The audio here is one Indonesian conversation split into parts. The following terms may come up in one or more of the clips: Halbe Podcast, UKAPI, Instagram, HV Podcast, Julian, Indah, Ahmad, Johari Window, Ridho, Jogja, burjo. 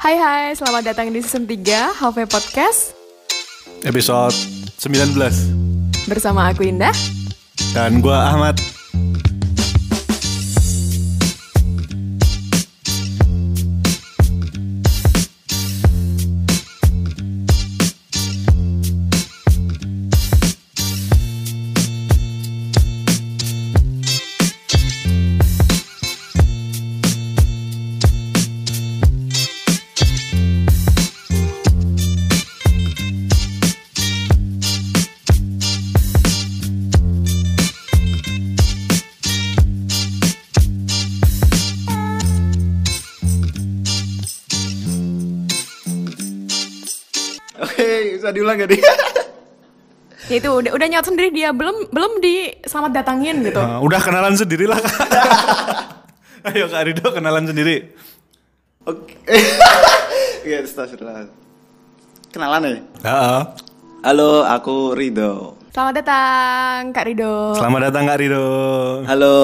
Hai, selamat datang di season 3 HV Podcast episode 19. Bersama aku Indah. Dan gue Ahmad. Diulang gak deh? Ya itu udah nyaut sendiri dia, belum di selamat datangin gitu. Udah kenalan sendiri lah. Ayo Kak Ridho kenalan sendiri. Oke. Ya astagfirullah. Kenalan ya? Halo, aku Ridho. Selamat datang Kak Ridho. Selamat datang Kak Ridho. Halo,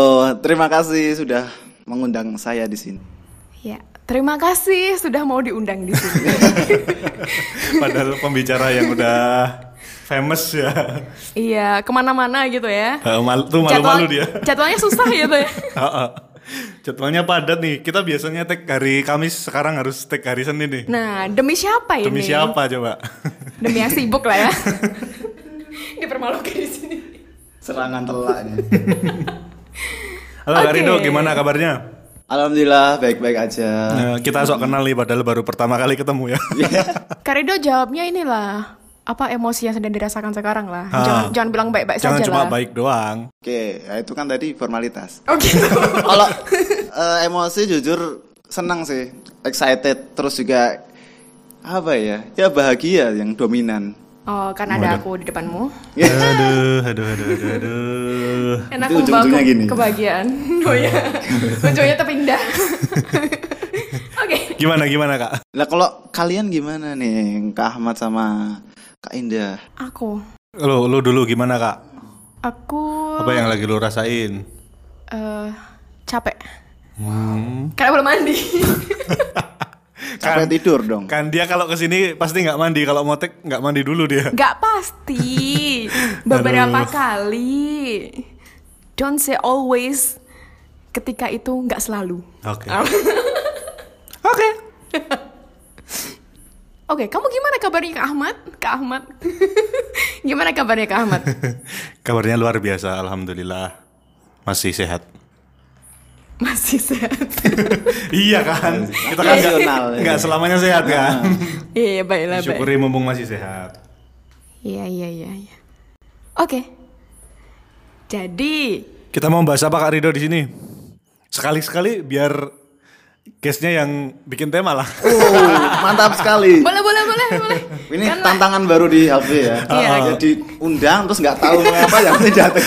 terima kasih sudah mengundang saya di sini. Ya. Terima kasih sudah mau diundang di sini. Padahal pembicara yang udah famous ya. Iya, kemana-mana gitu ya. Tuh malu-malu dia. Jadwalnya susah gitu ya. Jadwalnya padat nih. Kita biasanya tag hari Kamis, sekarang harus tag hari Senin nih. Nah, demi siapa ini? Demi siapa coba? Demi yang sibuk lah ya. Dipermalukan di sini. Serangan telak nih. Halo Kak Ridho, gimana kabarnya? Alhamdulillah baik-baik aja. Nah, kita sok kenal nih padahal baru pertama kali ketemu ya. Kak Ridho jawabnya inilah apa emosi yang sedang dirasakan sekarang lah. Jangan bilang baik-baik saja lah. Jangan cuma baik doang. Oke, ya itu kan tadi formalitas. Oke. Kalau emosi jujur senang sih, excited, terus juga apa ya? Ya bahagia yang dominan. Oh, kan ada aku di depanmu. Aduh. Enak membawa kebahagiaan. Oh ya. Ujungnya terpindah. Oke. Gimana Kak? Lah kalau kalian gimana nih? Kak Ahmad sama Kak Indah. Aku. Lu dulu gimana Kak? Aku. Apa yang lagi lu rasain? Capek. Karena belum mandi. Sampai tidur dong. Kan dia kalau kesini pasti nggak mandi, kalau motek nggak mandi dulu dia. Nggak pasti. Beberapa kali. Don't say always. Ketika itu nggak selalu. Oke, kamu gimana kabarnya Kak Ahmad? Gimana kabarnya Kak Ahmad? Kabarnya luar biasa, alhamdulillah. Masih sehat. Iya kan? Kita kan enggak selamanya sehat kan? Iya, baiklah. Syukuri mumpung masih sehat. Iya. Oke. Jadi, kita mau bahas apa Kak Ridho di sini? Sekali-sekali biar guest-nya yang bikin tema lah. Mantap sekali. Boleh. Ini kan tantangan baru di HV ya. Jadi undang terus nggak tahu apa yang datang.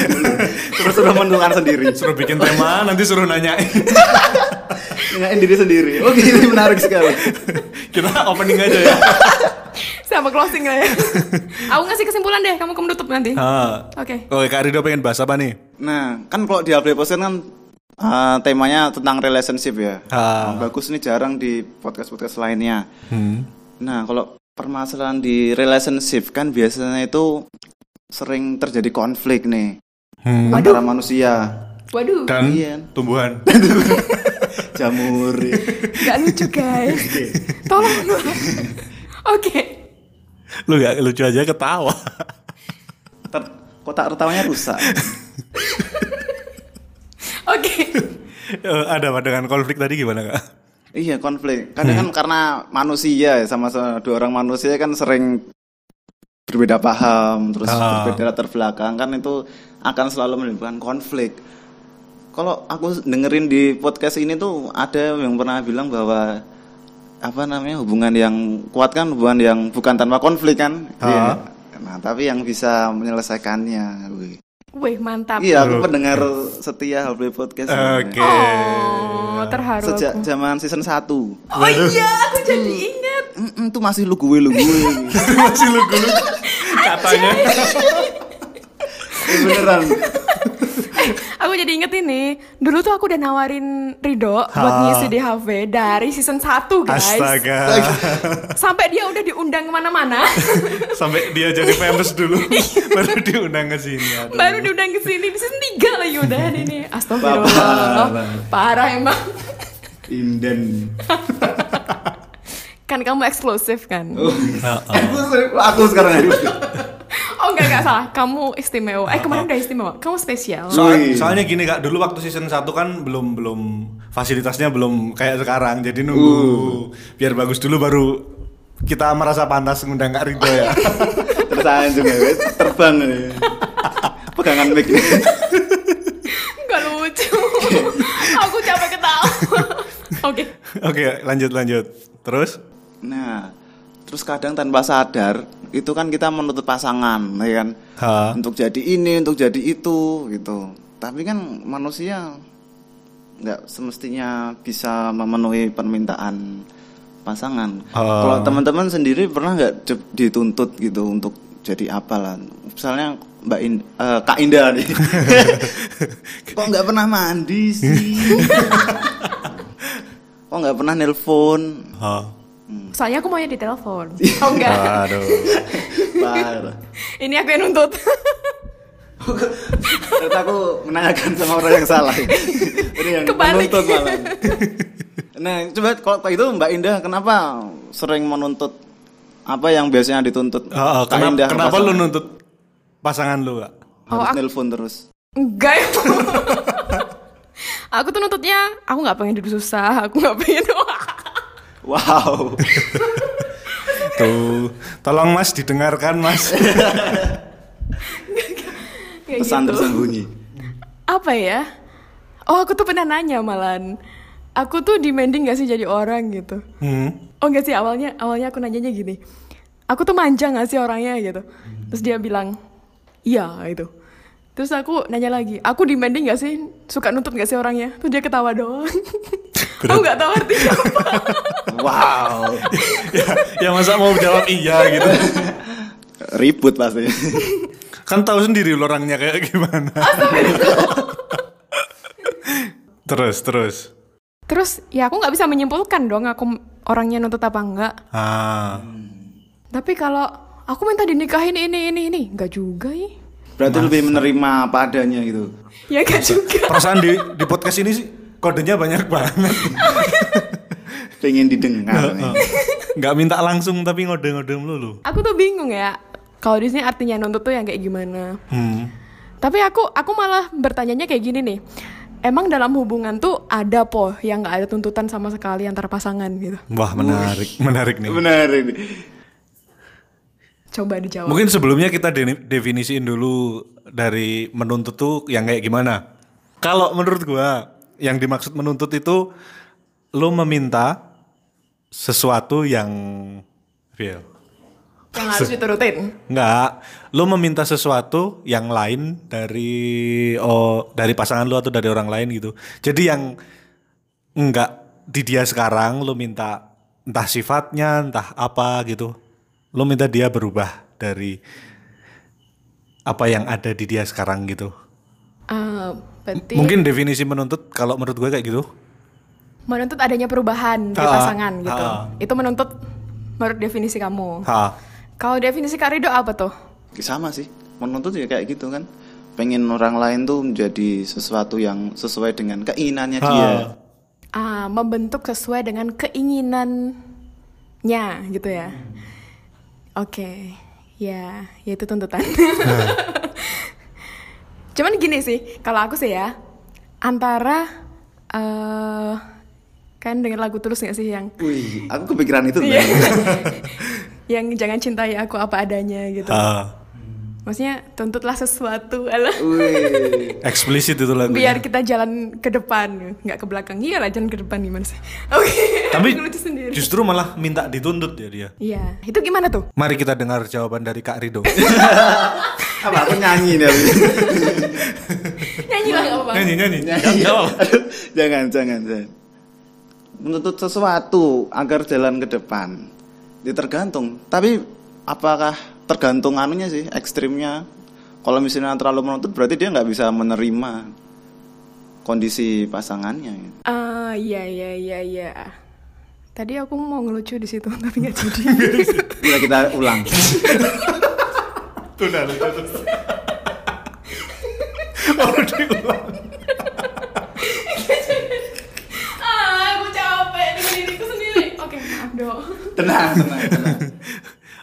Terus suruh menentukan sendiri. Suruh bikin tema, nanti suruh nanyain. Nanyain diri sendiri. Oke, ini menarik sekali. Kita opening aja ya. Sama closing lah ya. Aku ngasih kesimpulan deh, kamu menutup nanti. Oke. Oke, Kak Ridho pengen bahas apa nih? Nah, kan kalau di HV Podcast kan temanya tentang relationship ya. Bagus nih, jarang di podcast-podcast lainnya. Nah, kalau permasalahan di relationship kan biasanya itu sering terjadi konflik nih antara manusia. Waduh. Dan tumbuhan. Jamur. Gak lucu guys. Tolong lu. Oke. Lu gak lucu aja ketawa. Kotak ketawanya rusak. Oke. Ada apa dengan konflik tadi gimana Kak? Iya, konflik. Kadang kan karena manusia ya, sama dua orang manusia kan sering berbeda paham, terus berbeda latar belakang, kan itu akan selalu menimbulkan konflik. Kalau aku dengerin di podcast ini tuh ada yang pernah bilang bahwa hubungan yang kuat kan hubungan yang bukan tanpa konflik kan. Iya. Nah, tapi yang bisa menyelesaikannya. Wih, mantap. Iya, aku pendengar setia Halbe Podcast. Oke. Oh, terharu. Sejak zaman season 1. Oh iya, aku jadi ingat. Itu masih lugu-lugu. Katanya. Beneran. Aku jadi inget ini. Dulu tuh aku udah nawarin Ridho buat ngisi di HV dari season 1 guys. Astaga. Sampai dia udah diundang kemana-mana. Sampai dia jadi famous dulu. Baru diundang ke sini. Baru diundang ke sini. Di season 3 lagi udah ini. Astagfirullah. Parah emang. Inden. Kan kamu eksklusif kan? Aku sekarang eksklusif. Oh enggak salah, kamu istimewa. Kemarin udah istimewa, kamu spesial. Soalnya gini Kak, dulu waktu season 1 kan belum fasilitasnya belum kayak sekarang. Jadi nunggu biar bagus dulu baru kita merasa pantas ngundang Kak Ridho ya. Tersahan juga, terbang nih. Pegangan mic ini. Enggak lucu. Aku capek ketawa. Oke, lanjut. Terus? Nah, terus kadang tanpa sadar itu kan kita menuntut pasangan, ya kan? Untuk jadi ini, untuk jadi itu, gitu. Tapi kan manusia nggak semestinya bisa memenuhi permintaan pasangan. Kalau teman-teman sendiri pernah nggak dituntut gitu untuk jadi apalah? Misalnya Kak Indah nih, kok nggak pernah mandi sih? Kok nggak pernah nelpon? Soalnya aku maunya ditelepon. Oh enggak. Aduh. Parah. Ini aku yang nuntut. Ternyata aku menanyakan sama orang yang salah. Ini yang kebalik. Menuntut malah. Nah, coba kalau itu Mbak Indah kenapa sering menuntut apa yang biasanya dituntut? Kenapa lu nuntut pasangan lu, Kak? Harus nelpon terus. Enggak. Aku tuh nuntutnya aku enggak pengen hidup susah, aku enggak pengen. Wow. Tuh, tolong Mas didengarkan Mas. Gak pesan gitu. Tersembunyi. Apa ya? Oh aku tuh pernah nanya malahan. Aku tuh demanding gak sih jadi orang gitu? Oh gak sih, awalnya aku nanyanya gini. Aku tuh manja gak sih orangnya gitu? Terus dia bilang iya gitu. Terus aku nanya lagi, aku demanding gak sih? Suka nuntut gak sih orangnya? Terus dia ketawa doang. Aku gak tahu artinya apa. Wow. ya masa mau jawab iya gitu. Ribut pasti. Kan tahu sendiri orangnya kayak gimana. Terus ya aku gak bisa menyimpulkan dong aku orangnya nuntut apa enggak. Tapi kalau aku minta dinikahin ini enggak juga ya. Berarti lebih menerima padanya gitu. Ya enggak juga. Perasaan di podcast ini sih kodenya banyak banget. Pengen didengar. Nggak minta langsung tapi ngode-ngode melulu. Aku tuh bingung ya. Kalau di sini artinya nuntut tuh yang kayak gimana? Tapi aku malah bertanyanya kayak gini nih. Emang dalam hubungan tuh ada yang nggak ada tuntutan sama sekali antara pasangan gitu? Wah menarik nih. Coba dijawab. Mungkin sebelumnya kita definisiin dulu dari menuntut tuh yang kayak gimana? Kalau menurut gua yang dimaksud menuntut itu lo meminta sesuatu yang real. Yang harus diturutin? Enggak, lo meminta sesuatu yang lain dari pasangan lo atau dari orang lain gitu. Jadi yang enggak di dia sekarang lo minta entah sifatnya entah apa gitu. Lo minta dia berubah dari apa yang ada di dia sekarang gitu. Mungkin definisi menuntut kalau menurut gue kayak gitu. Menuntut adanya perubahan di pasangan gitu. Itu menuntut menurut definisi kamu. Kalau definisi Kak Ridho apa tuh? Sama sih. Menuntut ya kayak gitu kan. Pengen orang lain tuh menjadi sesuatu yang sesuai dengan keinginannya dia. Membentuk sesuai dengan keinginannya gitu ya. Oke. Ya itu tuntutan. Cuman gini sih, kalau aku sih ya antara kan denger lagu Tulus nggak sih yang? Wih, aku kepikiran itu. Yang jangan cintai aku apa adanya gitu. Maksudnya tuntutlah sesuatu. Eksplisit itu lagu. Biar kita jalan ke depan, nggak ke belakang. Iyalah jalan ke depan gimana sih? Oke. Tapi justru malah minta dituntut ya dia. Iya, itu gimana tuh? Mari kita dengar jawaban dari Kak Ridho. Apa aku nyanyi nih? Nyanyi lah nggak apa-apa. Nyanyi. Jangan. Menuntut sesuatu agar jalan ke depan. Tergantung. Tapi apakah tergantung anunya sih ekstrimnya? Kalau misalnya terlalu menuntut berarti dia nggak bisa menerima. kondisi pasangannya. Iya. Tadi aku mau ngelucu di situ tapi nggak jadi. Bila kita ulang. Tuh nanti terus. Baru diulang. Aku capek dengan diriku sendiri. Oke, maaf dong. Tenang.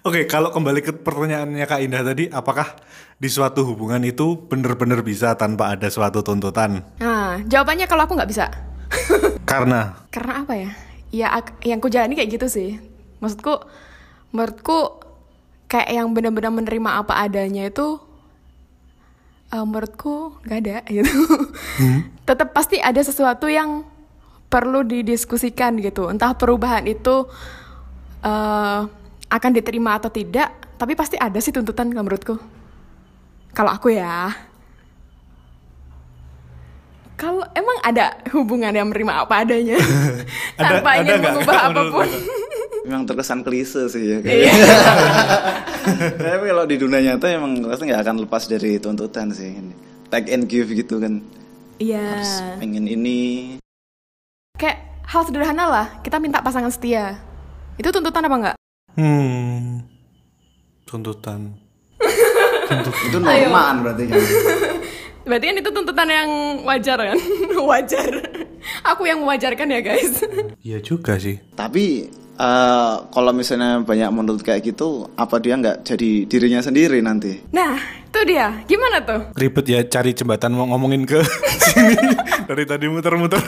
Oke, kalau kembali ke pertanyaannya Kak Indah tadi, apakah di suatu hubungan itu benar-benar bisa tanpa ada suatu tuntutan? Nah, jawabannya kalau aku nggak bisa. Karena? Karena apa ya? Ya, yang ku jalani kayak gitu sih. Maksudku, menurutku kayak yang benar-benar menerima apa adanya itu, menurutku nggak ada gitu. Tetap pasti ada sesuatu yang perlu didiskusikan gitu. Entah perubahan itu akan diterima atau tidak, tapi pasti ada sih tuntutan kalau menurutku. Kalau aku ya. Kalau emang ada hubungan yang menerima apa adanya tanpa ingin mengubah apapun. Memang terkesan klise sih ya. Tapi kalau di dunia nyata emang rasanya nggak akan lepas dari tuntutan sih. Take and give gitu kan. Iya. Harus pengen ini. Kayak hal sederhana lah, kita minta pasangan setia. Itu tuntutan apa enggak? Tuntutan. Itu normal berarti kan? Berarti kan itu tuntutan yang wajar kan? Wajar. Aku yang mewajarkan ya guys. Iya juga sih. Tapi kalau misalnya banyak menurut kayak gitu, apa dia nggak jadi dirinya sendiri nanti? Nah, itu dia. Gimana tuh? Ribet ya cari jembatan mau ngomongin ke sini. Dari tadi muter-muter.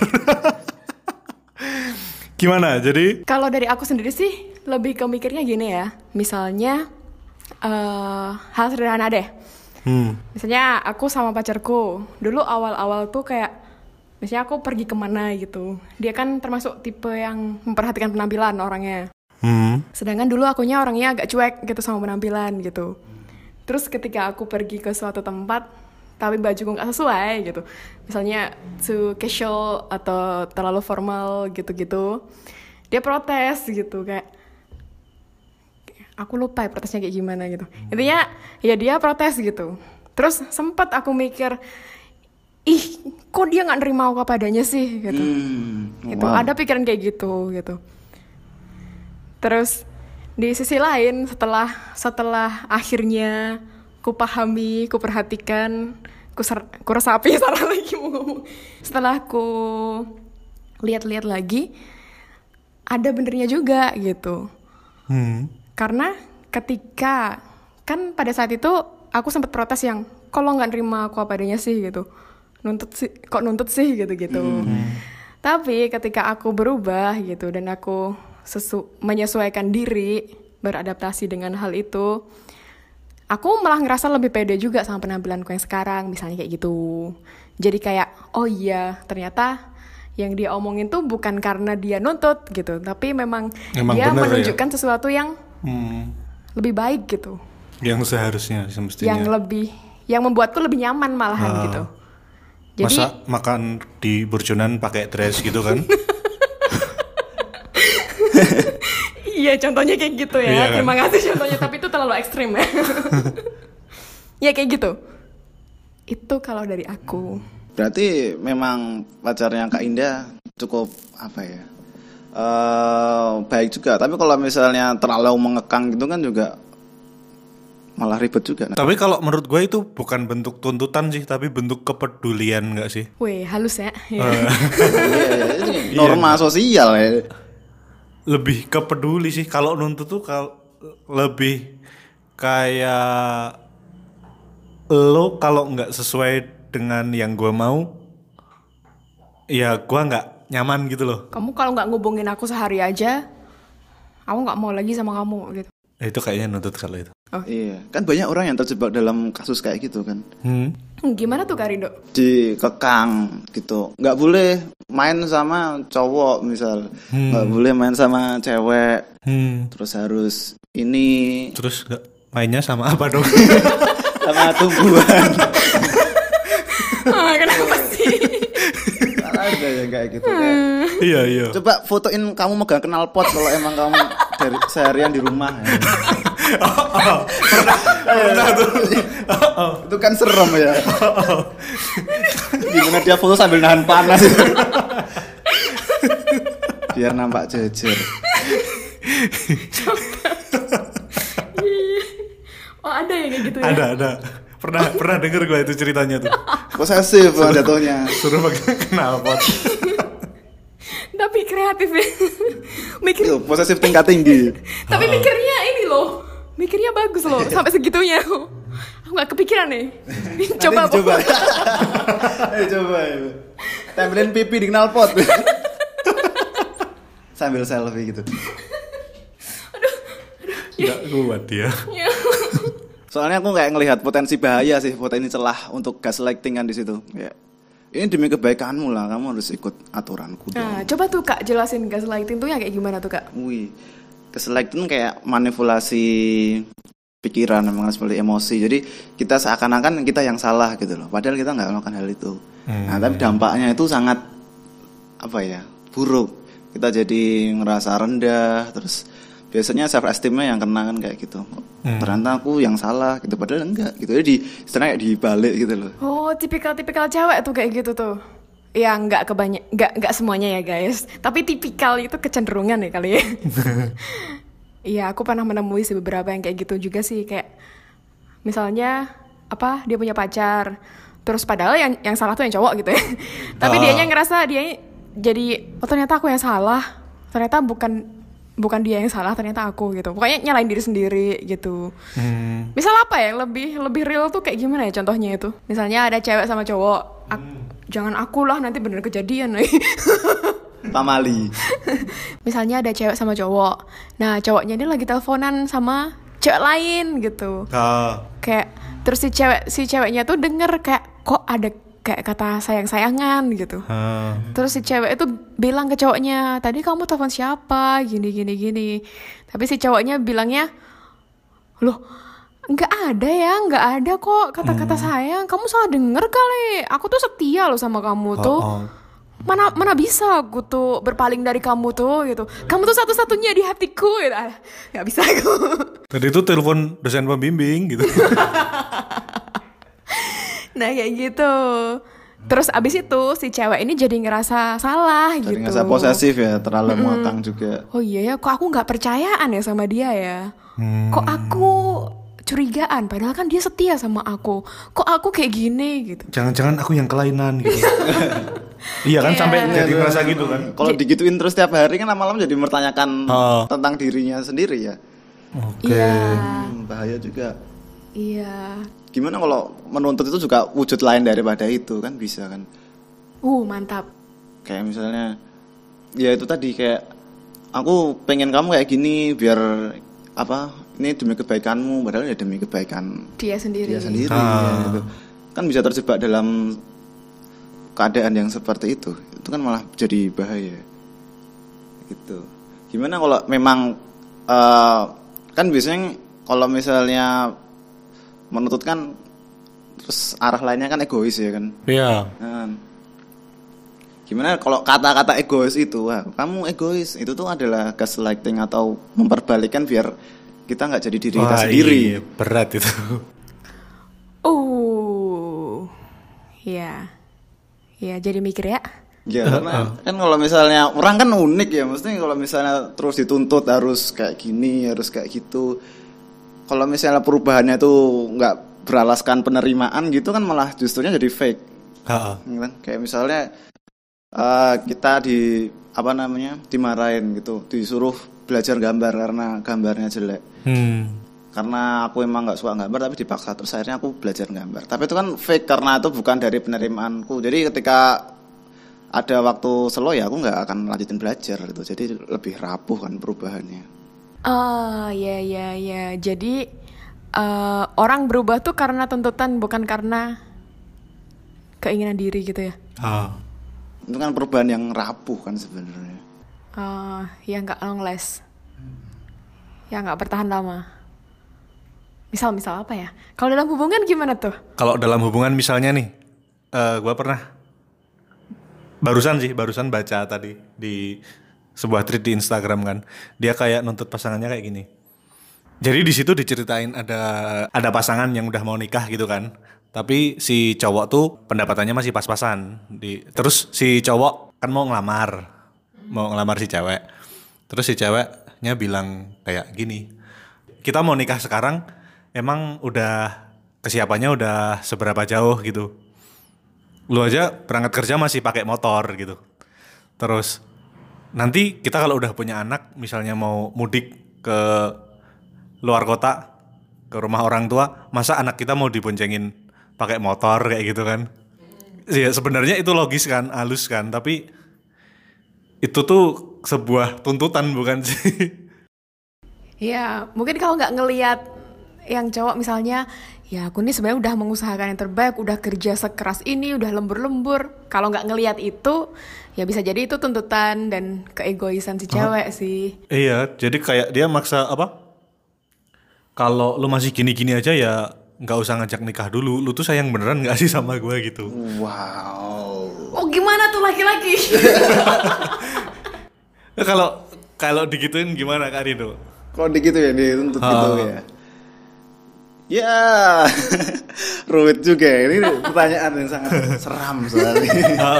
Gimana? Jadi kalau dari aku sendiri sih lebih ke mikirnya gini ya. Misalnya hal sederhana deh. Misalnya aku sama pacarku dulu awal-awal tuh kayak misalnya aku pergi kemana gitu. Dia kan termasuk tipe yang memperhatikan penampilan orangnya. Sedangkan dulu akunya orangnya agak cuek gitu sama penampilan gitu. Terus ketika aku pergi ke suatu tempat tapi bajuku nggak sesuai gitu, misalnya too casual atau terlalu formal gitu-gitu, dia protes gitu, kayak aku lupa ya protesnya kayak gimana gitu. Intinya ya dia protes gitu. Terus sempat aku mikir, ih kok dia nggak nerima aku apa adanya sih gitu. Gitu ada pikiran kayak gitu gitu. Terus di sisi lain setelah akhirnya ku pahami, ku perhatikan, ku resapi, salah lagi mau ngomong. Setelah ku lihat-lihat lagi, ada benernya juga gitu. Karena ketika, kan pada saat itu aku sempat protes yang, kalau nggak nerima aku apa adanya sih gitu. Kok nuntut sih gitu-gitu. Tapi ketika aku berubah gitu, dan aku menyesuaikan diri, beradaptasi dengan hal itu, aku malah ngerasa lebih pede juga sama penampilanku yang sekarang, misalnya kayak gitu. Jadi kayak, oh iya, ternyata yang dia omongin tuh bukan karena dia nuntut gitu, tapi memang dia menunjukkan ya? Sesuatu yang lebih baik gitu. Yang seharusnya, semestinya. Yang membuatku lebih nyaman malahan gitu. Jadi, masa makan di burjonan pakai dress gitu kan? Iya, contohnya kayak gitu ya. Iya, kan? Terima kasih contohnya, tapi itu terlalu ekstrim ya. Ya kayak gitu. Itu kalau dari aku. Berarti memang pacarnya Kak Indah cukup apa ya? Baik juga. Tapi kalau misalnya terlalu mengekang gitu kan juga malah ribet juga. Tapi kalau menurut gue itu bukan bentuk tuntutan sih, tapi bentuk kepedulian nggak sih? Weh, halus ya. Norma sosial ya. Lebih kepeduli sih. Kalau nuntut tuh lebih kayak lo kalau nggak sesuai dengan yang gue mau, ya gue nggak nyaman gitu loh. Kamu kalau nggak ngubungin aku sehari aja, aku nggak mau lagi sama kamu gitu. Itu kayaknya nuntut kalau itu. Oh. Iya, kan banyak orang yang terjebak dalam kasus kayak gitu kan. Gimana tuh Kak Ridho? Dikekang gitu, nggak boleh main sama cowok misal, nggak boleh main sama cewek, terus harus ini. Terus nggak mainnya sama apa dong? Sama tumbuhan. Kenapa sih? Ada yang kayak gitu kan. Iya. Coba fotoin kamu megang knalpot kalau emang kamu dari seharian di rumah. Ya. Pernah tuh. Itu kan serem ya. gimana dia foto sambil nahan panas. Biar nampak jujur. Oh ada ya kayak gitu ya? Ada. Pernah denger gue itu ceritanya tuh. Posesif lah jatuhnya. Suruh pakai knalpot. Tapi kreatif ya. Mikir itu posesif tingkat tinggi. Tapi mikirnya ini loh. Mikirnya bagus loh sampai segitunya. Aku gak kepikiran nih. Coba. Coba. Tempelin pipi di knalpot. Sambil selfie gitu. Enggak kuat dia. Ya. Soalnya aku kayak ngelihat potensi bahaya sih, potensi celah untuk gaslightingan di situ. Ya. Ini demi kebaikanmu lah, kamu harus ikut aturanku dong. Nah, coba tuh Kak jelasin gaslighting tuh yang kayak gimana tuh Kak? Wih. Gaslighting kayak manipulasi pikiran, manipulasi emosi. Jadi kita seakan-akan kita yang salah gitu loh. Padahal kita nggak melakukan hal itu. Nah, tapi dampaknya itu sangat apa ya? Buruk. Kita jadi ngerasa rendah, terus biasanya self esteemnya yang kena kan kayak gitu. Ternyata aku yang salah gitu, padahal enggak gitu. Jadi istilahnya kayak dibalik gitu loh. Oh, tipikal-tipikal cewek tuh kayak gitu tuh. Ya enggak semuanya ya, guys. Tapi tipikal itu kecenderungan ya kali ya. Iya, aku pernah menemui sih beberapa yang kayak gitu juga sih, kayak misalnya dia punya pacar. Terus padahal yang salah tuh yang cowok gitu ya. Tapi dianya ngerasa dia jadi ternyata aku yang salah. Ternyata bukan dia yang salah, ternyata aku gitu. Pokoknya nyalain diri sendiri gitu. Misal apa ya, lebih real tuh kayak gimana ya contohnya itu? Misalnya ada cewek sama cowok, jangan akulah nanti bener kejadian. Pamali. Misalnya ada cewek sama cowok. Nah, cowoknya dia lagi teleponan sama cewek lain gitu. Kayak terus si ceweknya tuh denger kayak kok ada kayak kata sayang-sayangan gitu. Terus si cewek itu bilang ke cowoknya, tadi kamu telepon siapa? Gini. Tapi si cowoknya bilangnya, loh, nggak ada kok kata-kata sayang. Kamu salah denger kali. Aku tuh setia loh sama kamu tuh. Mana bisa aku tuh berpaling dari kamu tuh gitu. Kamu tuh satu-satunya di hatiku gitu. Nggak bisa aku. Tadi itu telepon dosen pembimbing gitu. Nah kayak gitu. Terus abis itu si cewek ini jadi ngerasa salah gitu. Jadi ngerasa posesif ya, terlalu matang juga. Oh iya ya, kok aku gak percayaan ya sama dia ya. Kok aku curigaan, padahal kan dia setia sama aku. Kok aku kayak gini gitu. Jangan-jangan aku yang kelainan gitu. Iya kan, sampai jadi ngerasa gitu kan. Kalau digituin terus tiap hari kan lama-lama jadi mempertanyakan tentang dirinya sendiri ya. Oke. Bahaya juga. Iya. Gimana kalau menuntut itu juga wujud lain daripada itu kan bisa kan? Mantap. Kayak misalnya, ya itu tadi kayak aku pengen kamu kayak gini biar ini demi kebaikanmu, padahal ya demi kebaikan dia sendiri. Ya, gitu. Kan bisa terjebak dalam keadaan yang seperti itu kan malah jadi bahaya. Gitu. Gimana kalau memang kan biasanya kalau misalnya menuntut kan terus arah lainnya kan egois ya kan. Iya. Nah, gimana kalau kata-kata egois itu, kamu egois itu tuh adalah gaslighting atau memperbalikkan biar kita nggak jadi diri kita sendiri. Berat itu. Ya jadi mikir ya. Ya karena kan kalau misalnya orang kan unik ya, maksudnya kalau misalnya terus dituntut harus kayak gini, harus kayak gitu. Kalau misalnya perubahannya tuh nggak beralaskan penerimaan gitu kan malah justrunya jadi fake. Kan? Kayak misalnya kita dimarahin gitu, disuruh belajar gambar karena gambarnya jelek. Karena aku emang nggak suka gambar tapi dipaksa terus akhirnya aku belajar gambar. Tapi itu kan fake karena itu bukan dari penerimaanku. Jadi ketika ada waktu slow ya aku nggak akan lanjutin belajar gitu. Jadi lebih rapuh kan perubahannya. Ya. Jadi orang berubah tuh karena tuntutan, bukan karena keinginan diri gitu ya. Itu kan perubahan yang rapuh kan sebenarnya. Yang nggak long last, yang nggak bertahan lama. Misal apa ya? Kalau dalam hubungan gimana tuh? Kalau dalam hubungan misalnya nih, gue pernah barusan baca tadi di sebuah thread di Instagram kan, dia kayak nuntut pasangannya kayak gini. Jadi di situ diceritain ada pasangan yang udah mau nikah gitu kan, Tapi si cowok tuh pendapatannya masih pas-pasan. Terus si cowok kan mau ngelamar si cewek. Terus si ceweknya bilang kayak gini, kita mau nikah sekarang, emang udah kesiapannya udah seberapa jauh gitu. Lu aja berangkat kerja masih pakai motor gitu. Terus nanti kita kalau udah punya anak, misalnya mau mudik ke luar kota, ke rumah orang tua, masa anak kita mau diboncengin pakai motor kayak gitu kan? Ya sebenarnya itu logis kan, halus kan, tapi itu tuh sebuah tuntutan bukan sih? Ya mungkin kalau nggak ngelihat yang cowok misalnya, ya aku nih sebenarnya udah mengusahakan yang terbaik, udah kerja sekeras ini, udah lembur-lembur. Kalau nggak ngelihat itu, ya bisa jadi itu tuntutan dan keegoisan si cewek sih. Iya, jadi kayak dia maksa apa? Kalau lu masih gini-gini aja ya nggak usah ngajak nikah dulu. Lu tuh sayang beneran nggak sih sama gue gitu? Wow. Oh gimana tuh laki-laki? Kalau digituin gimana Kak Ridho? Kalau gitu ya, dituntut gitu ya. Ya, rumit juga ya. Ini pertanyaan yang sangat seram soalnya.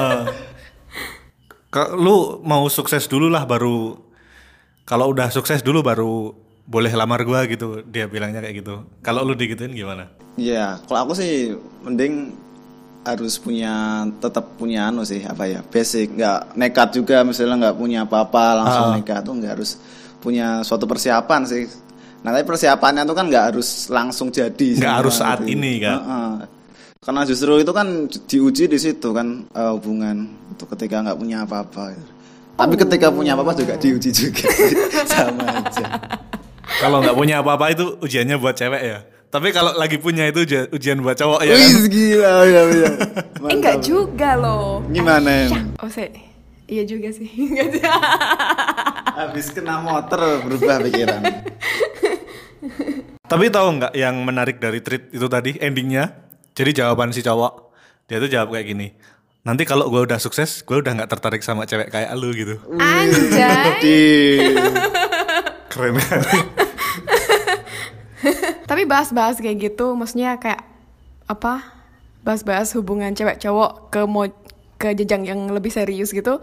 Lu mau sukses dulu lah baru, kalau udah sukses dulu baru boleh lamar gua gitu. Dia bilangnya kayak gitu. Kalau lu digituin gimana? Ya, kalau aku sih mending harus tetap punya basic. Nggak nekat juga, misalnya nggak punya apa-apa langsung nikah tuh nggak harus. Punya suatu persiapan sih. Nah tapi persiapannya itu kan gak harus langsung jadi, gak harus saat gitu. Ini kan karena justru itu kan diuji di situ kan hubungan itu ketika gak punya apa-apa gitu. Tapi ketika punya apa-apa juga diuji juga. Sama aja. Kalau gak punya apa-apa itu ujiannya buat cewek ya. Tapi kalau lagi punya itu ujian buat cowok ya. Wih gila ya. Enggak juga loh. Gimana ya? Iya juga sih. Habis kena motor berubah pikiran. Tapi tahu nggak yang menarik dari tweet itu tadi endingnya? Jadi jawaban si cowok dia tuh jawab kayak gini. Nanti kalau gue udah sukses, gue udah nggak tertarik sama cewek kayak lu gitu. Anjay. Keren kan? Tapi bahas-bahas kayak gitu, maksudnya kayak apa? Bahas-bahas hubungan cewek cowok ke jenjang yang lebih serius gitu.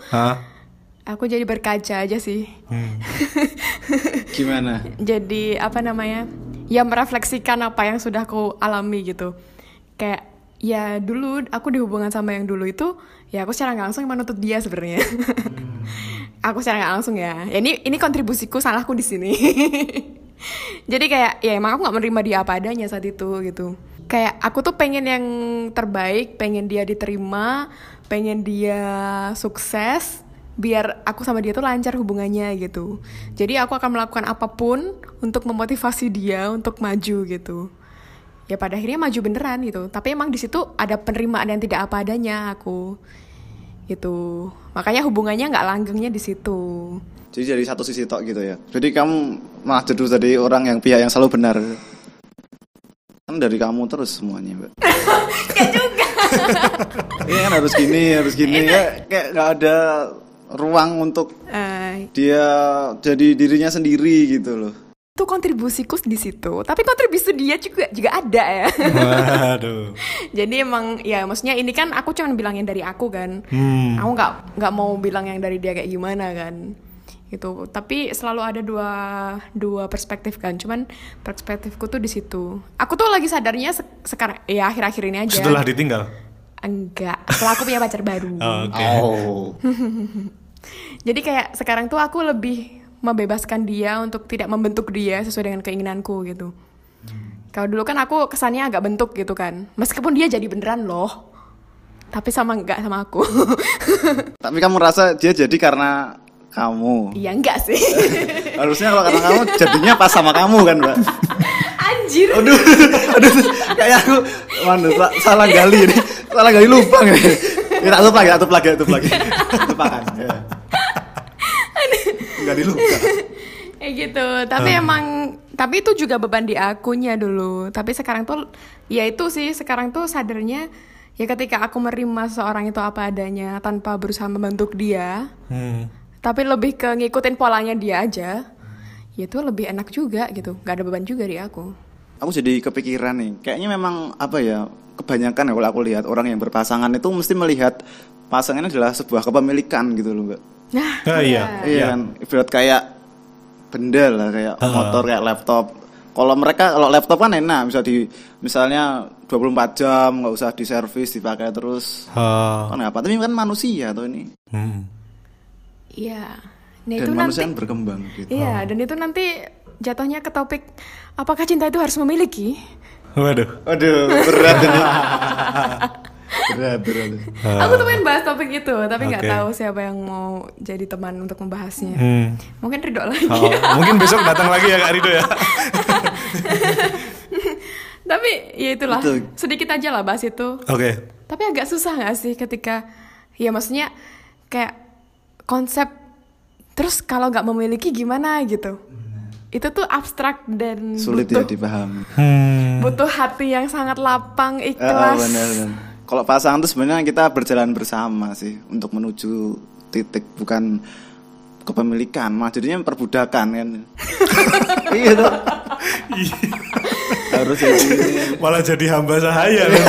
Aku jadi berkaca aja sih. Gimana? Jadi ya merefleksikan apa yang sudah aku alami gitu. Kayak ya dulu aku dihubungan sama yang dulu itu, ya aku secara gak langsung menuntut dia sebenarnya. Aku secara gak langsung ya ini kontribusiku, salahku di sini. Jadi kayak ya emang aku gak menerima dia apa adanya saat itu gitu. Kayak aku tuh pengen yang terbaik, pengen dia diterima, pengen dia sukses, biar aku sama dia tuh lancar hubungannya gitu. Jadi aku akan melakukan apapun untuk memotivasi dia untuk maju gitu. Ya pada akhirnya maju beneran gitu. Tapi emang di situ ada penerimaan yang tidak apa adanya aku gitu. Makanya hubungannya nggak langgengnya di situ. Jadi dari satu sisi tok gitu ya. Jadi kamu malah jadi orang yang pihak yang selalu benar. Kan dari kamu terus semuanya, Mbak. Kayak juga. Iya kan harus gini ya, kayak nggak ada ruang untuk dia jadi dirinya sendiri gitu loh. Itu kontribusiku di situ, tapi kontribusi dia juga ada ya. Waduh. Jadi emang ya maksudnya ini kan aku cuma bilangin dari aku kan. Aku nggak mau bilang yang dari dia kayak gimana kan. Gitu. Tapi selalu ada dua perspektif kan. Cuman perspektifku tuh di situ. Aku tuh lagi sadarnya sekarang ya akhir-akhir ini aja. Setelah ditinggal? Enggak. Setelah aku punya pacar baru. Jadi kayak sekarang tuh aku lebih membebaskan dia untuk tidak membentuk dia sesuai dengan keinginanku gitu. Kalau dulu kan aku kesannya agak bentuk gitu kan. Meskipun dia jadi beneran loh. Tapi enggak sama aku. Tapi kamu rasa dia jadi karena kamu? Iya enggak sih. Harusnya kalau karena kamu jadinya pas sama kamu kan Mbak. Anjir. Aduh kayak aku salah gali lubang ini. Lupakan. Enggak dilupakan. Kayak gitu. Tapi tapi itu juga beban di akunya dulu. Tapi sekarang tuh ya itu sih, sekarang tuh sadarnya ya ketika aku menerima seorang itu apa adanya tanpa berusaha membentuk dia. Tapi lebih ke ngikutin polanya dia aja, ya itu lebih enak juga gitu, gak ada beban juga di aku. aku jadi kepikiran nih, kayaknya memang apa ya, kebanyakan ya kalau aku lihat orang yang berpasangan itu mesti melihat pasangannya adalah sebuah kepemilikan gitu loh, Mbak. Nah, iya kan, ibarat kayak benda lah, kayak motor, kayak laptop. Kalau mereka, kalau laptop kan enak, misalnya 24 jam nggak usah diservis, dipakai terus. Kan apa? Tapi kan manusia tuh ini. Iya. Nah, dan itu manusia nanti, kan berkembang gitu. Iya, dan itu nanti jatuhnya ke topik apakah cinta itu harus memiliki? Waduh, berat ini. Berat. Aku tuh pengen bahas topik itu, tapi nggak tahu siapa yang mau jadi teman untuk membahasnya. Mungkin Ridho lagi. Mungkin besok datang lagi ya Kak Ridho ya. Tapi ya itulah, sedikit aja lah bahas itu. Tapi agak susah nggak sih ketika, ya maksudnya kayak konsep terus kalau nggak memiliki gimana gitu. Itu tuh abstrak dan sulit butuh, ya dipahami. Butuh hati yang sangat lapang, ikhlas. Kalau pasangan tuh sebenarnya kita berjalan bersama sih untuk menuju titik, bukan kepemilikan. Mah jadinya perbudakan kan. Iya tuh. Harus jadi malah jadi hamba sahaya nanti.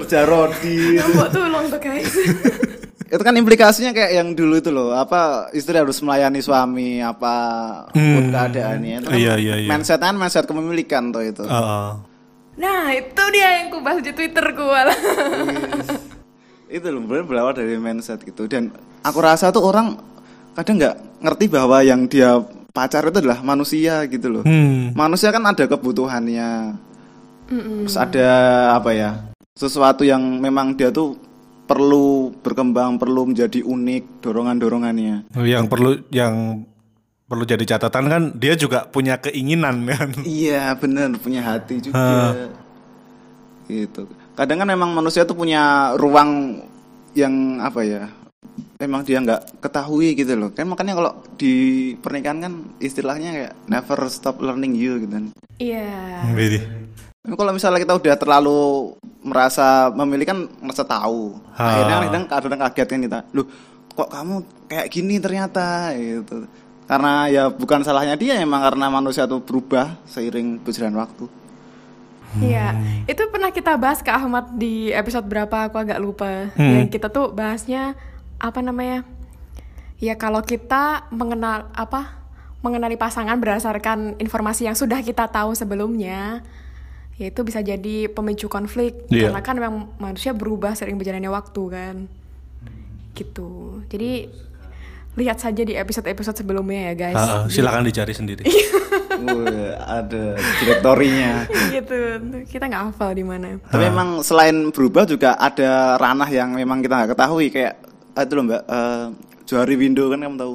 Kerja rodi. Mbok tolong tuh guys. Itu kan implikasinya kayak yang dulu itu loh, apa istri harus melayani suami apa keadaannya. Iya. Mindset kepemilikan tuh itu. Nah, itu dia yang ku bahas di Twitterku. Itu loh, berawal dari mindset gitu. Dan aku rasa tuh orang kadang nggak ngerti bahwa yang dia pacar itu adalah manusia gitu loh. Manusia kan ada kebutuhannya. Terus ada apa ya? Sesuatu yang memang dia tuh perlu berkembang, perlu menjadi unik dorongan-dorongannya. Yang perlu jadi catatan kan dia juga punya keinginan kan. Iya, benar, punya hati juga. Gitu. Kadang kan memang manusia tuh punya ruang yang apa ya? Emang dia nggak ketahui gitu loh. Kan makanya kalau di pernikahan kan istilahnya kayak never stop learning you gitu kan. Iya. Kalau misalnya kita udah terlalu merasa memilih kan merasa tahu. Akhirnya kadang-kadang kaget kan kita. Loh, kok kamu kayak gini ternyata gitu. Karena ya bukan salahnya dia, emang karena manusia itu berubah seiring berjalan waktu. Iya, itu pernah kita bahas ke Ahmad di episode berapa, aku agak lupa. Yang kita tuh bahasnya apa namanya? Ya kalau kita mengenali pasangan berdasarkan informasi yang sudah kita tahu sebelumnya, ya itu bisa jadi pemicu konflik. Karena kan memang manusia berubah sering berjalannya waktu kan. Gitu. Jadi lihat saja di episode-episode sebelumnya ya guys. Silakan dicari sendiri. Ada direktorinya. Gitu. Kita nggak hafal di mana. Tapi memang selain berubah juga ada ranah yang memang kita nggak ketahui, kayak itu loh Mbak, Johari Window kan kamu tahu.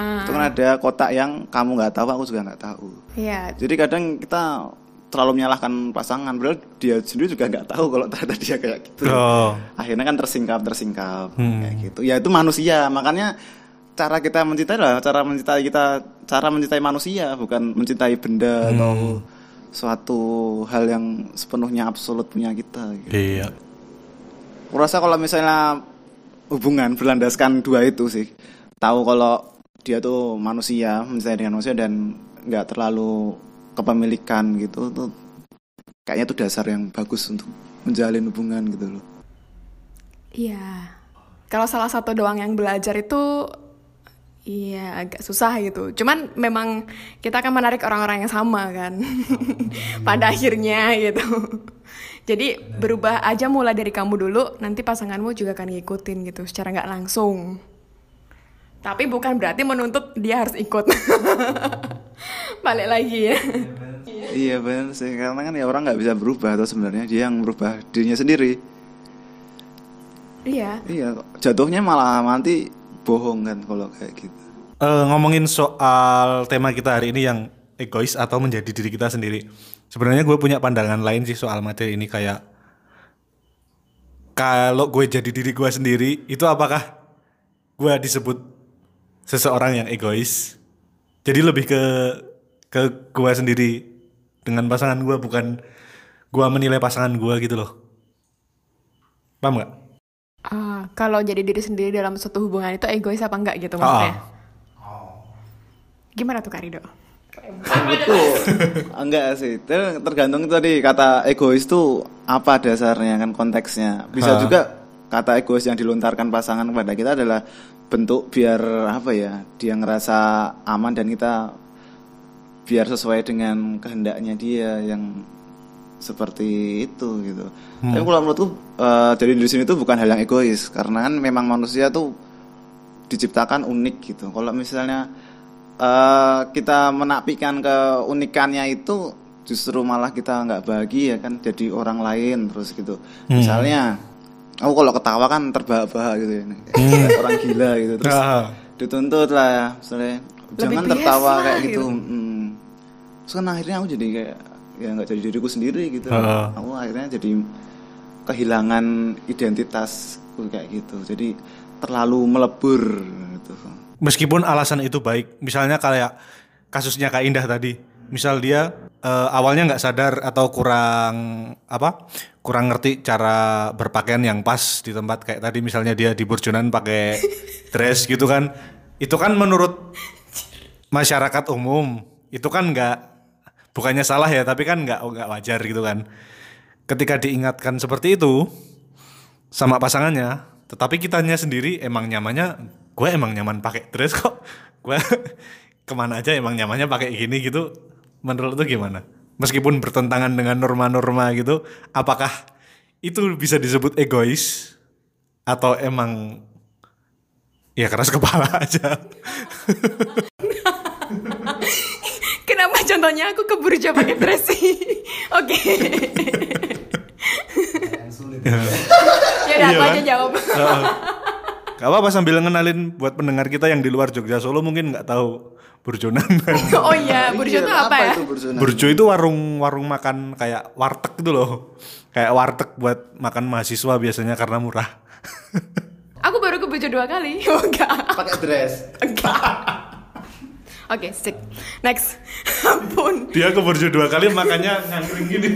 Itu kan ada kotak yang kamu nggak tahu, aku juga nggak tahu. Iya. Jadi kadang kita terlalu menyalahkan pasangan, padahal dia sendiri juga nggak tahu kalau ternyata dia kayak gitu. Akhirnya kan tersingkap kayak gitu. Ya itu manusia, makanya cara kita mencintai adalah cara mencintai manusia, bukan mencintai benda atau suatu hal yang sepenuhnya absolut punya kita. Gitu. Iya. Aku rasa kalau misalnya hubungan berlandaskan dua itu sih, tahu kalau dia tuh manusia, mencintai dengan manusia dan nggak terlalu kepemilikan gitu, tuh kayaknya tuh dasar yang bagus untuk menjalin hubungan gitu loh. Iya. Kalau salah satu doang yang belajar itu iya agak susah gitu. Cuman memang kita akan menarik orang-orang yang sama kan. Pada akhirnya gitu. Jadi berubah aja mulai dari kamu dulu, nanti pasanganmu juga akan ngikutin gitu secara gak langsung. Tapi bukan berarti menuntut dia harus ikut. Balik lagi ya. Iya benar sih, karena kan ya orang nggak bisa berubah, atau sebenarnya dia yang berubah dirinya sendiri. Iya jatuhnya malah nanti bohong kan kalau kayak gitu. Ngomongin soal tema kita hari ini yang egois atau menjadi diri kita sendiri, sebenarnya gue punya pandangan lain sih soal materi ini. Kayak kalau gue jadi diri gue sendiri, itu apakah gue disebut seseorang yang egois? Jadi lebih ke gue sendiri dengan pasangan gue, bukan gue menilai pasangan gue gitu loh. Paham gak? Kalau jadi diri sendiri dalam suatu hubungan itu egois apa enggak gitu maksudnya? Gimana tuh Kak Ridho? Itu enggak sih, itu tergantung tadi kata egois itu apa dasarnya kan, konteksnya. Bisa juga kata egois yang dilontarkan pasangan kepada kita adalah bentuk biar apa ya, dia ngerasa aman dan kita biar sesuai dengan kehendaknya dia yang seperti itu gitu. Tapi kalau menurutku dari sini itu bukan hal yang egois, karena kan memang manusia tuh diciptakan unik gitu. Kalau misalnya kita menafikan keunikannya itu, justru malah kita nggak bahagia kan, jadi orang lain terus gitu. Misalnya aku kalau ketawa kan terbahak-bahak gitu ya, orang gila gitu, terus dituntut lah ya, misalnya jangan tertawa kayak gitu. Terus kan akhirnya aku jadi kayak ya nggak jadi diriku sendiri gitu. Aku akhirnya jadi kehilangan identitasku kayak gitu, jadi terlalu melebur gitu. Meskipun alasan itu baik, misalnya kayak kasusnya Kak Indah tadi, misal dia awalnya nggak sadar atau kurang ngerti cara berpakaian yang pas di tempat kayak tadi, misalnya dia di burjonan pakai dress gitu kan, itu kan menurut masyarakat umum itu kan nggak, bukannya salah ya, tapi kan nggak wajar gitu kan. Ketika diingatkan seperti itu sama pasangannya, tetapi kitanya sendiri emang nyamannya, gue emang nyaman pakai dress kok, gue kemana aja emang nyamannya pakai gini gitu. Menurut itu gimana? Meskipun bertentangan dengan norma-norma gitu, apakah itu bisa disebut egois atau emang ya keras kepala aja? Kenapa contohnya aku keburu coba pakai dress sih? Oke. Ya udah, aku aja jawab. Gak apa-apa sambil ngenalin buat pendengar kita yang di luar Jogja Solo mungkin nggak tahu burjonan. Oh iya, burjo itu apa ya? Burjo itu warung makan kayak warteg itu loh, kayak warteg buat makan mahasiswa biasanya karena murah. Aku baru ke burjo 2 kali. Oh enggak. Pakai dress. Enggak. Oke, stick. Next. Ampun. Dia ke burjo 2 kali makanya ngangkring gini.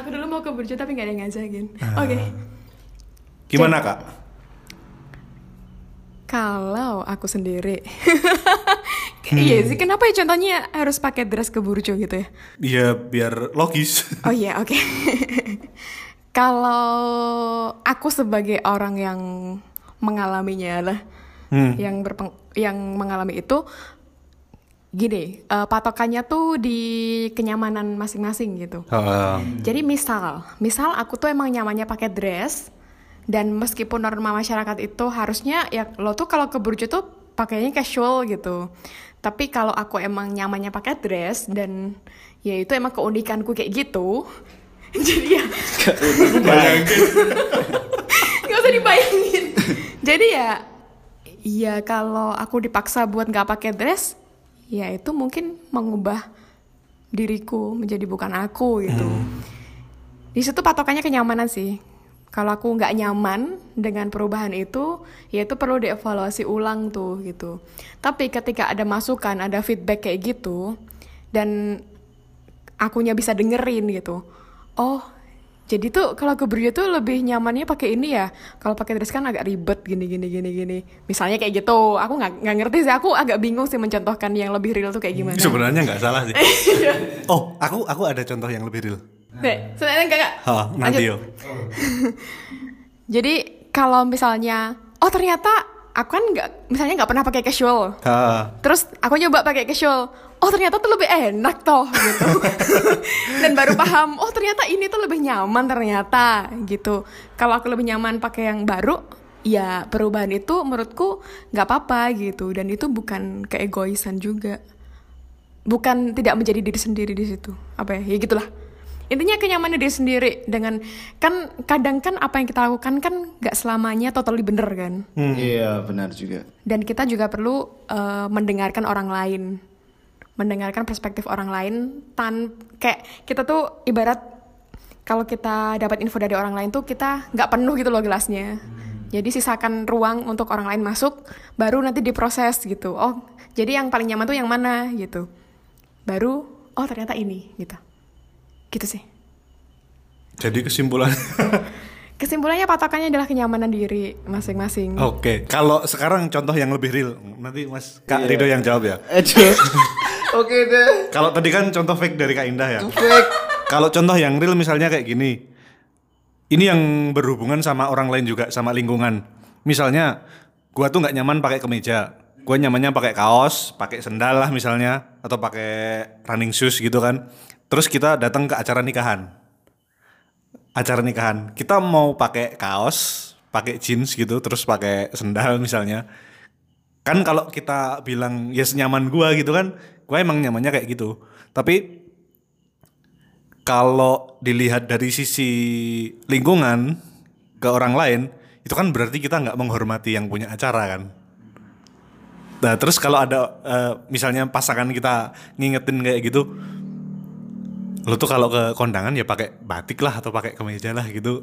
Aku dulu mau ke burjo tapi gak ada yang ngajakin. Oke. Gimana Kak? Kalau aku sendiri iya sih, kenapa ya contohnya harus pakai dress ke burjo gitu ya? Iya, biar logis. Oh iya, oke. Kalau aku sebagai orang yang mengalaminya lah, yang mengalami itu gini, patokannya tuh di kenyamanan masing-masing gitu. Jadi misal aku tuh emang nyamannya pakai dress, dan meskipun norma masyarakat itu harusnya ya lo tuh kalau ke burjo tuh pakainya casual gitu. Tapi kalau aku emang nyamannya pakai dress dan ya itu emang keunikanku kayak gitu. Jadi ya nggak usah dibayangin. Jadi ya kalau aku dipaksa buat nggak pakai dress, ya itu mungkin mengubah diriku menjadi bukan aku gitu. Di situ patokannya kenyamanan sih. Kalau aku nggak nyaman dengan perubahan itu, ya itu perlu dievaluasi ulang tuh gitu. Tapi ketika ada masukan, ada feedback kayak gitu, dan akunya bisa dengerin gitu. Oh, jadi tuh kalau ke burjo tuh lebih nyamannya pakai ini ya. Kalau pakai dress kan agak ribet gini. Misalnya kayak gitu. Aku nggak ngerti sih. Aku agak bingung sih mencontohkan yang lebih real tuh kayak gimana. Sebenarnya nggak salah sih. Oh, aku ada contoh yang lebih real. Sebenarnya enggak. Nanti yo. Jadi kalau misalnya, oh ternyata aku kan nggak pernah pakai casual. Terus aku nyoba pakai casual. Oh ternyata tuh lebih enak toh gitu. Dan baru paham, oh ternyata ini tuh lebih nyaman ternyata gitu. Kalau aku lebih nyaman pakai yang baru, ya perubahan itu menurutku nggak apa-apa gitu. Dan itu bukan keegoisan juga. Bukan tidak menjadi diri sendiri di situ. Apa ya gitulah. Intinya kenyamanan diri sendiri dengan kan kadang kan apa yang kita lakukan kan nggak selamanya totally bener kan. Iya benar juga. Dan kita juga perlu mendengarkan orang lain, mendengarkan perspektif orang lain kayak kita tuh ibarat kalau kita dapat info dari orang lain tuh kita nggak penuh gitu loh gelasnya. Jadi sisakan ruang untuk orang lain masuk, baru nanti diproses gitu. Oh jadi yang paling nyaman tuh yang mana gitu. Baru oh ternyata ini gitu. Gitu sih. Jadi kesimpulan Kesimpulannya patokannya adalah kenyamanan diri masing-masing. Oke, kalau sekarang contoh yang lebih real, nanti Mas Kak Ridho yang jawab ya. Oke deh. Kalau tadi kan contoh fake dari Kak Indah ya. Fake. Kalau contoh yang real misalnya kayak gini, ini yang berhubungan sama orang lain juga, sama lingkungan. Misalnya, gua tuh nggak nyaman pakai kemeja, gua nyamannya pakai kaos, pakai sendal lah misalnya, atau pakai running shoes gitu kan. Terus kita datang ke acara nikahan. Kita mau pakai kaos, pakai jeans gitu, terus pakai sendal misalnya. Kan kalau kita bilang ya senyaman gua gitu kan, gua emang nyamannya kayak gitu. Tapi kalau dilihat dari sisi lingkungan ke orang lain, itu kan berarti kita nggak menghormati yang punya acara kan. Nah terus kalau ada misalnya pasangan kita ngingetin kayak gitu, lo tuh kalau ke kondangan ya pakai batik lah atau pakai kemeja lah gitu.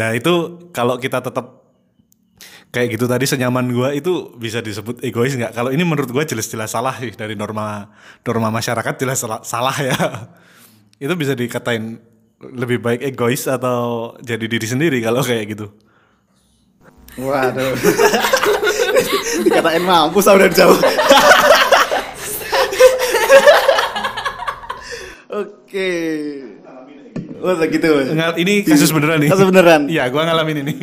Nah itu kalau kita tetap kayak gitu tadi senyaman gua, itu bisa disebut egois nggak? Kalau ini menurut gua jelas-jelas salah sih, dari norma masyarakat jelas salah ya. Itu bisa dikatain lebih baik egois atau jadi diri sendiri kalau kayak gitu. Waduh. Dikatain mampus udah jauh. Oke. Oh gitu. Ini kasus beneran nih. Kasus beneran. Iya, gua ngalamin ini.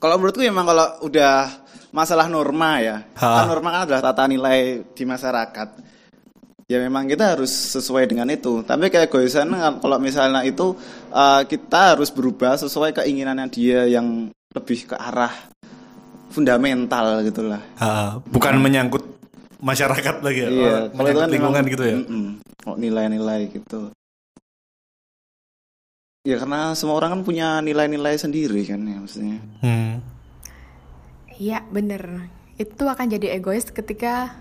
Kalau menurutku memang kalau udah masalah norma ya. Kan norma kan adalah tata nilai di masyarakat. Ya memang kita harus sesuai dengan itu. Tapi kayak egoisan kalau misalnya itu kita harus berubah sesuai keinginannya dia yang lebih ke arah fundamental gitulah. Bukan menyangkut masyarakat lagi ya. Iya, kalau itu kan lingkungan memang, gitu ya. Oh, nilai-nilai gitu. Ya karena semua orang kan punya nilai-nilai sendiri kan ya maksudnya. Iya bener. Itu akan jadi egois ketika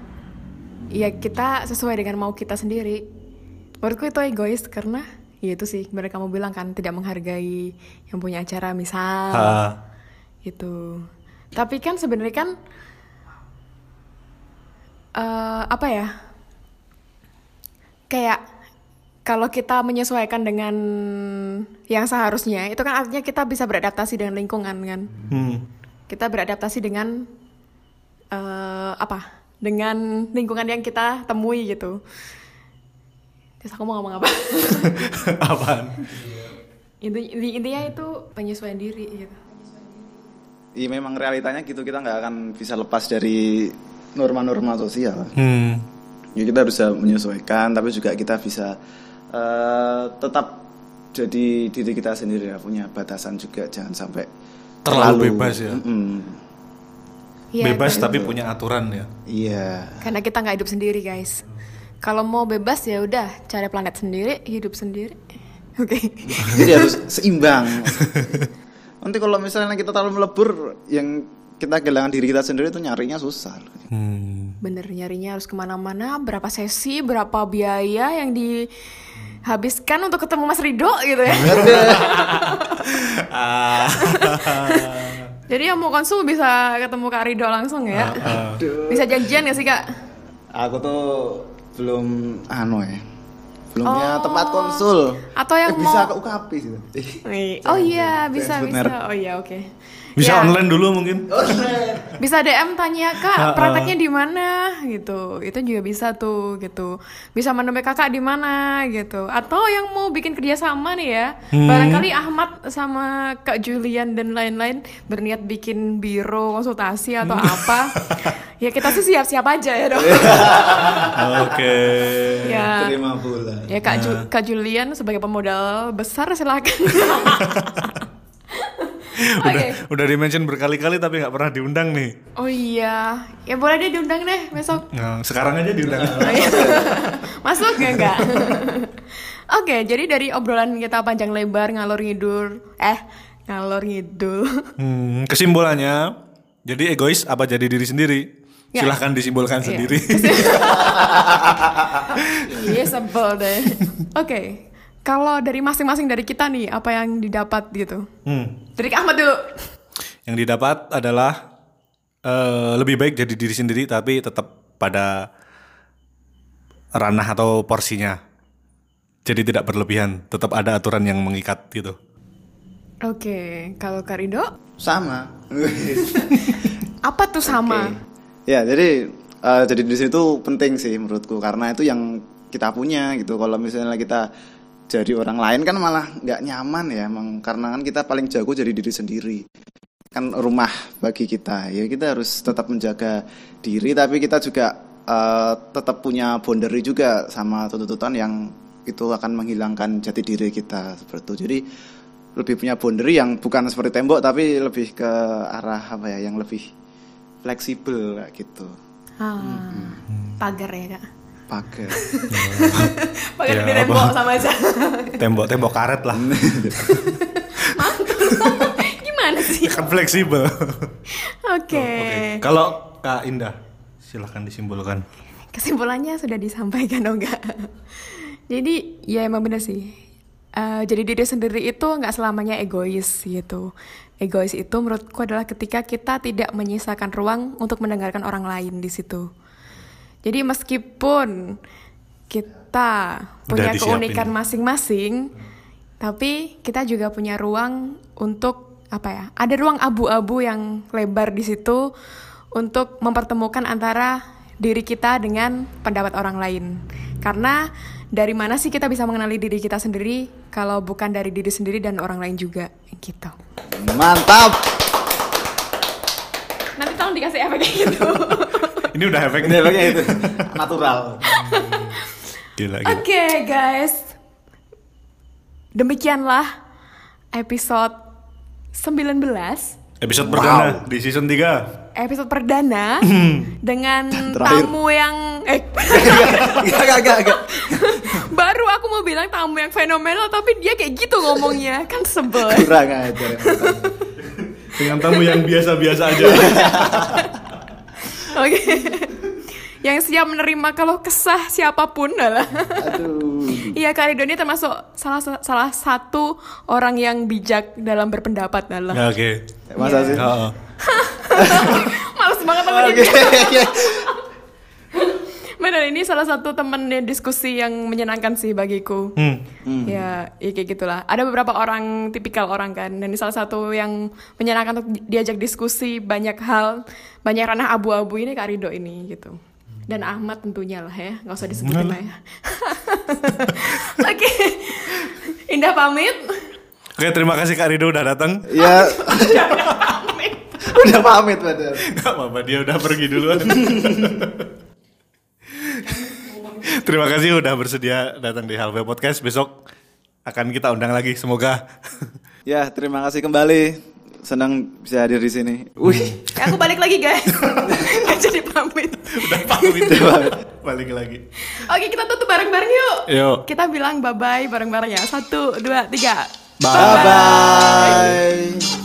ya kita sesuai dengan mau kita sendiri. Menurutku itu egois karena ya itu sih bener kamu bilang kan, tidak menghargai yang punya acara misal gitu. Tapi kan sebenarnya kan apa ya, kayak kalau kita menyesuaikan dengan yang seharusnya, itu kan artinya kita bisa beradaptasi dengan lingkungan kan. Kita beradaptasi dengan dengan lingkungan yang kita temui gitu. Terus aku mau ngomong apa? Apaan? Intinya itu penyesuaian diri gitu. Iya memang realitanya gitu, kita nggak akan bisa lepas dari norma-norma sosial. Ya kita bisa menyesuaikan, tapi juga kita bisa tetap jadi diri kita sendiri ya, punya batasan juga, jangan sampai terlalu bebas ya. Ya, bebas tapi itu punya aturan ya. Iya. Karena kita nggak hidup sendiri guys. Kalau mau bebas ya udah cari planet sendiri, hidup sendiri. Oke. Jadi harus seimbang. Nanti kalau misalnya kita terlalu melebur, yang kita kehilangan diri kita sendiri itu nyarinya susah. Bener, nyarinya harus kemana-mana. Berapa sesi, berapa biaya yang dihabiskan untuk ketemu Mas Ridho gitu ya. Jadi yang mau konsul bisa ketemu Kak Ridho langsung ya. Bisa janjian gak sih Kak? Aku tuh belum belumnya tempat konsul. Atau yang bisa ke UKAPI gitu. Oh iya, bisa. Oh iya, oke. Bisa ya. Online dulu mungkin. Bisa DM tanya Kak, prakteknya di mana gitu. Itu juga bisa tuh gitu. Bisa menemui Kakak di mana gitu. Atau yang mau bikin kerjasama nih ya. Barangkali Ahmad sama Kak Julian dan lain-lain berniat bikin biro konsultasi atau apa. Ya kita sih siap-siap aja ya dong. Oke. Ya. Terima bulan. Ya Kak Julian sebagai pemodal besar silakan. Udah di-mention berkali-kali tapi gak pernah diundang nih. Oh iya. Ya boleh deh diundang deh besok. Sekarang aja diundang. Masuk gak Kak? Oke, jadi dari obrolan kita panjang lebar ngalor ngidul. Kesimpulannya, jadi egois apa jadi diri sendiri? Ya. Silahkan disimpulkan sendiri. Iya sebel deh. Oke. Kalau dari masing-masing dari kita nih, apa yang didapat gitu? Dari Ahmad dulu. Yang didapat adalah lebih baik jadi diri sendiri tapi tetap pada ranah atau porsinya. Jadi tidak berlebihan, tetap ada aturan yang mengikat gitu. Oke, kalau Kak Ridho? Sama. Apa tuh sama? Okay. Ya, jadi di sini tuh penting sih menurutku, karena itu yang kita punya gitu. Kalau misalnya kita jadi orang lain kan malah nggak nyaman ya, emang karena kan kita paling jago jadi diri sendiri. Kan rumah bagi kita ya, kita harus tetap menjaga diri, tapi kita juga tetap punya boundary juga sama tuntutan yang itu akan menghilangkan jati diri kita seperti itu. Jadi lebih punya boundary yang bukan seperti tembok, tapi lebih ke arah apa ya, yang lebih fleksibel kayak gitu. Pagar ya Kak? Pagar. Pagar ya, di tembok sama aja. Tembok karet lah. Mantap. Gimana sih? Fleksibel. Oke. Kalau Kak Indah, silahkan disimbolkan. Kesimpulannya sudah disampaikan dong Kak. Jadi ya emang benar sih. Jadi diri sendiri itu nggak selamanya egois gitu. Egois itu menurutku adalah ketika kita tidak menyisakan ruang untuk mendengarkan orang lain di situ. Jadi meskipun kita punya keunikan masing-masing, tapi kita juga punya ruang untuk apa ya? Ada ruang abu-abu yang lebar di situ untuk mempertemukan antara diri kita dengan pendapat orang lain. Karena dari mana sih kita bisa mengenali diri kita sendiri kalau bukan dari diri sendiri dan orang lain juga gitu. Mantap. Nanti tolong dikasih efek gitu. Ini udah efeknya itu natural. Gila. Oke, guys. Demikianlah episode 19. Episode perdana di season 3. Episode perdana dengan terakhir. Tamu yang enggak. Baru aku mau bilang tamu yang fenomenal, tapi dia kayak gitu ngomongnya. Kan sebel. Kurang aja. Dengan tamu yang biasa-biasa aja. Oke. Yang siap menerima kalau kesah siapapun lah. Aduh. Iya, Kak Ridho ini termasuk salah satu orang yang bijak dalam berpendapat lah. Oke. Masa sih? Heeh. Males banget sama dia. Benar, ini salah satu temen diskusi yang menyenangkan sih bagiku. Ya kayak gitulah. Ada beberapa orang, tipikal orang kan. Dan ini salah satu yang menyenangkan untuk diajak diskusi banyak hal, banyak ranah abu-abu ini Kak Ridho ini gitu. Dan Ahmad tentunya lah ya, gak usah disebutin lah ya. Oke. Indah pamit. Oke, terima kasih Kak Ridho udah datang. Iya. Udah pamit padahal. Gak apa-apa, dia udah pergi duluan. Terima kasih udah bersedia datang di HV Podcast. Besok akan kita undang lagi, semoga. Ya, terima kasih kembali. Senang bisa hadir di sini. Wih, aku balik lagi guys. Gak jadi pamit. Udah pamit. Balik lagi. Oke, kita tutup bareng-bareng yuk. Yuk. Kita bilang bye-bye bareng-bareng ya. 1, 2, 3. Bye-bye.